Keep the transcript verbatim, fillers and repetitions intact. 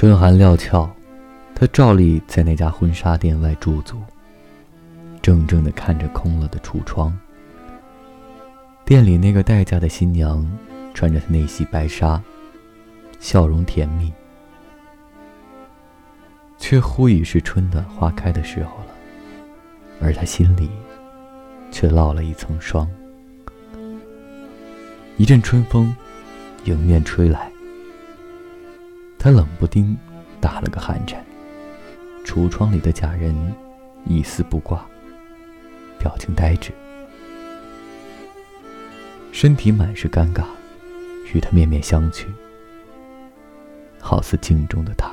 春寒料峭，他照例在那家婚纱店外驻足，怔怔地看着空了的橱窗。店里那个待嫁的新娘穿着她那袭白纱，笑容甜蜜，却忽已是春暖花开的时候了，而她心里却落了一层霜。一阵春风迎面吹来，她冷不丁打了个寒颤，橱窗里的假人一丝不挂，表情呆滞，身体满是尴尬，与他面面相觑，好似镜中的他。